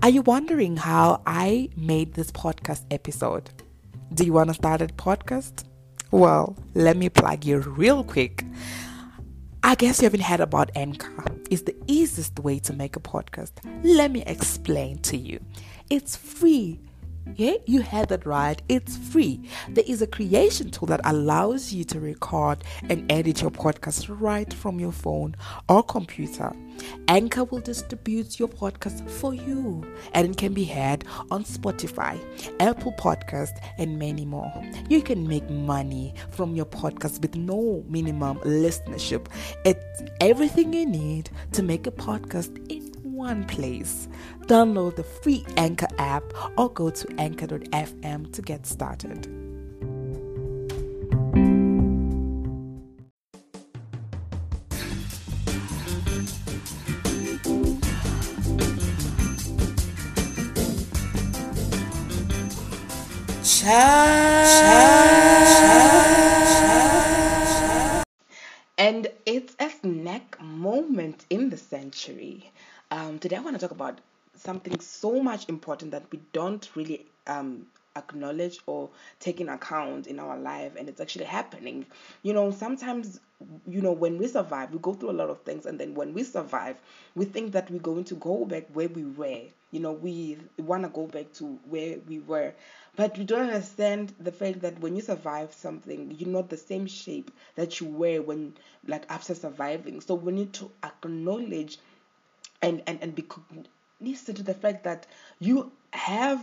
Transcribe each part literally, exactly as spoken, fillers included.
Are you wondering how I made this podcast episode? Do you want to start a podcast? Well, let me plug you real quick. I guess you haven't heard about Anchor. It's the easiest way to make a podcast. Let me explain to you. It's free. Yeah, you heard that right. It's free. There is a creation tool that allows you to record and edit your podcast right from your phone or computer. Anchor will distribute your podcast for you, and it can be heard on Spotify, Apple Podcast, and many more. You can make money from your podcast with no minimum listenership. It's everything you need to make a podcast in one place. Download the free Anchor app or go to anchor dot f m to get started. Cha- Cha- Cha- Cha- and it's a snack moment in the century. Um, today I want to talk about something so much important that we don't really um, acknowledge or take in account in our life, and it's actually happening. You know, sometimes, you know, when we survive, we go through a lot of things, and then when we survive, we think that we're going to go back where we were. You know, we want to go back to where we were, but we don't understand the fact that when you survive something, you're not the same shape that you were when, like, after surviving. So we need to acknowledge And and and be cognizant to the fact that you have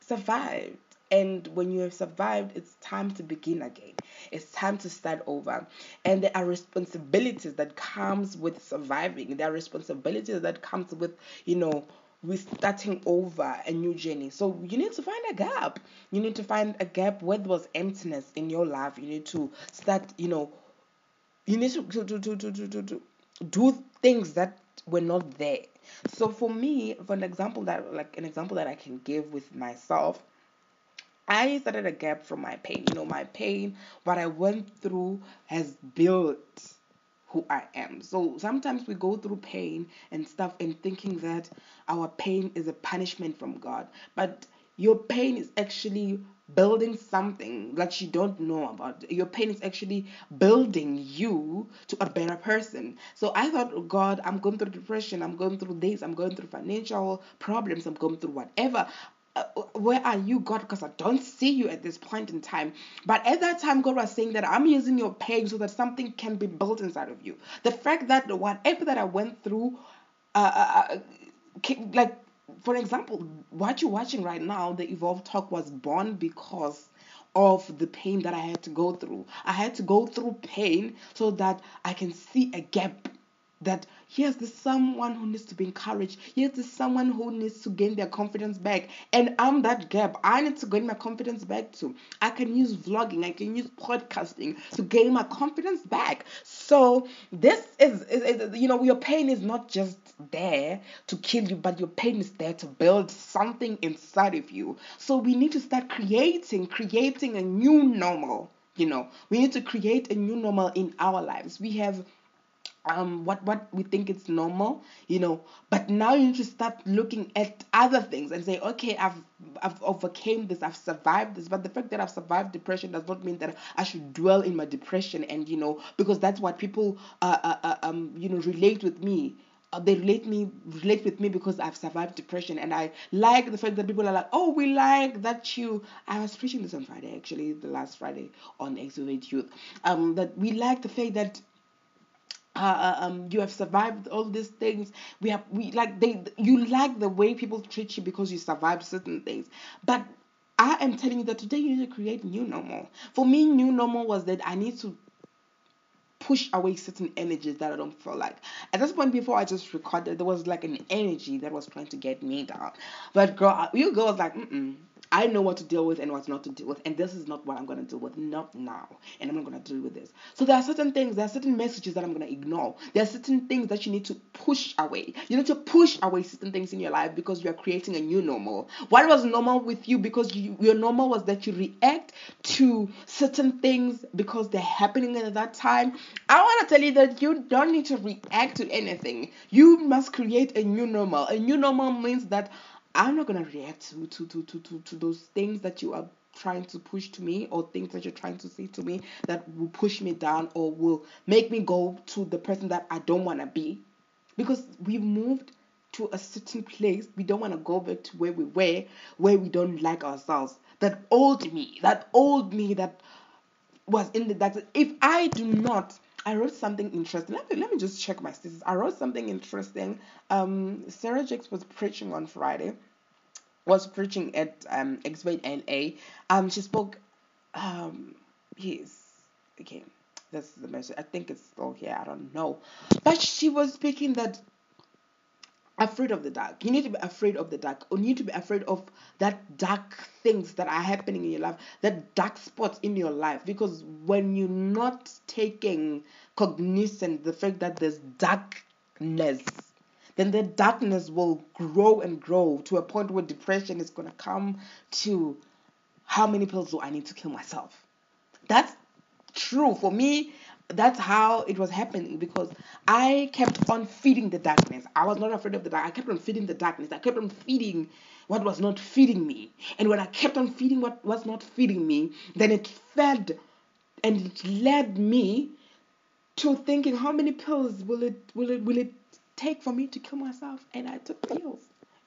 survived, and when you have survived, it's time to begin again. It's time to start over, and there are responsibilities that comes with surviving. There are responsibilities that comes with, you know, with starting over a new journey. So you need to find a gap. You need to find a gap where there was emptiness in your life. You need to start. You know, you need to to to to to to, to do things that we're not there. So for me, for an example that like an example that I can give with myself, I started a gap from my pain. You know, my pain, what I went through has built who I am. So sometimes we go through pain and stuff and thinking that our pain is a punishment from God. But your pain is actually building something that you don't know about. Your pain is actually building you to a better person. So I thought, oh God, I'm going through depression, I'm going through this, I'm going through financial problems, I'm going through whatever. Uh, where are you, God? Because I don't see you at this point in time. But at that time, God was saying that I'm using your pain so that something can be built inside of you. The fact that whatever that I went through, uh, uh like, for example, what you're watching right now, the Evolve Talk was born because of the pain that I had to go through. I had to go through pain so that I can see a gap. That here's this someone who needs to be encouraged. Here's this someone who needs to gain their confidence back. And I'm that gap. I need to gain my confidence back too. I can use vlogging. I can use podcasting to gain my confidence back. So this is, is, is you know, your pain is not just there to kill you, but your pain is there to build something inside of you. So we need to start creating, creating a new normal. You know, we need to create a new normal in our lives. We have Um, what, what we think it's normal, you know, but now you need to start looking at other things and say, okay, I've, I've overcame this, I've survived this, but the fact that I've survived depression does not mean that I should dwell in my depression, and, you know, because that's what people, uh, uh, uh um, you know, relate with me. They relate me relate with me because I've survived depression, and I like the fact that people are like, oh, we like that you. I was preaching this on Friday, actually, the last Friday on ExoVate Youth. Um, that we like the fact that Uh, um, you have survived all these things. We have, we like they. You like the way people treat you because you survived certain things. But I am telling you that today you need to create new normal. For me, new normal was that I need to push away certain energies that I don't feel like. At this point, before I just recorded, there was like an energy that was trying to get me down. But girl, you girls like, mm mm. I know what to deal with and what not to deal with. And this is not what I'm going to deal with. Not now. And I'm not going to deal with this. So there are certain things, there are certain messages that I'm going to ignore. There are certain things that you need to push away. You need to push away certain things in your life because you are creating a new normal. What was normal with you because you, your normal was that you react to certain things because they're happening at that time. I want to tell you that you don't need to react to anything. You must create a new normal. A new normal means that I'm not going to react to, to, to, to, to, to those things that you are trying to push to me or things that you're trying to say to me that will push me down or will make me go to the person that I don't want to be. Because we've moved to a certain place. We don't want to go back to where we were, where we don't like ourselves. That old me, that old me that was in the dark. If I do not... I wrote something interesting. Let me, let me just check my statistics. I wrote something interesting. Um, Sarah Jakes was preaching on Friday. Was preaching at um ExoVate L A. Um, she spoke. Um, yes. Okay, that's the message. I think it's still here. I don't know, but she was speaking that afraid of the dark. You need to be afraid of the dark. You need to be afraid of that dark things that are happening in your life, that dark spots in your life. Because when you're not taking cognizance the fact that there's darkness, then the darkness will grow and grow to a point where depression is going to come to how many pills do I need to kill myself? That's true for me. That's how it was happening because I kept on feeding the darkness. I was not afraid of the dark. I kept on feeding the darkness. I kept on feeding what was not feeding me. And when I kept on feeding what was not feeding me, then it fed and it led me to thinking, how many pills will it will it will it take for me to kill myself? And I took pills.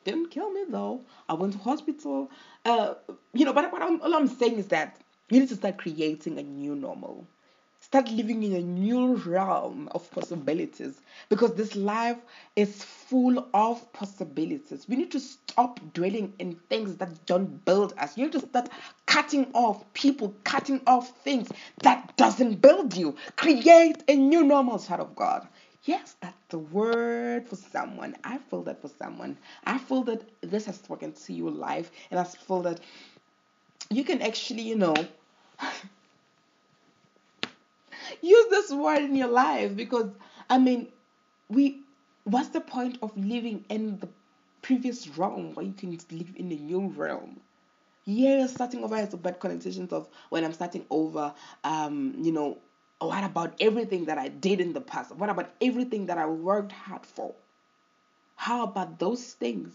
Didn't kill me though. I went to hospital. Uh, you know, but what I'm, all I'm saying is that you need to start creating a new normal. Start living in a new realm of possibilities because this life is full of possibilities. We need to stop dwelling in things that don't build us. You need to start cutting off people, cutting off things that doesn't build you. Create a new normal, child of God. Yes, that's the word for someone. I feel that for someone. I feel that this has spoken to your life, and I feel that you can actually, you know... use this word in your life because, I mean, we. What's the point of living in the previous realm where you can live in a new realm? Yeah, starting over has bad connotations of when I'm starting over, um, you know, what about everything that I did in the past? What about everything that I worked hard for? How about those things?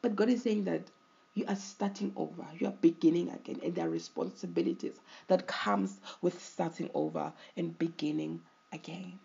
But God is saying that you are starting over. You are beginning again. And there are responsibilities that comes with starting over and beginning again.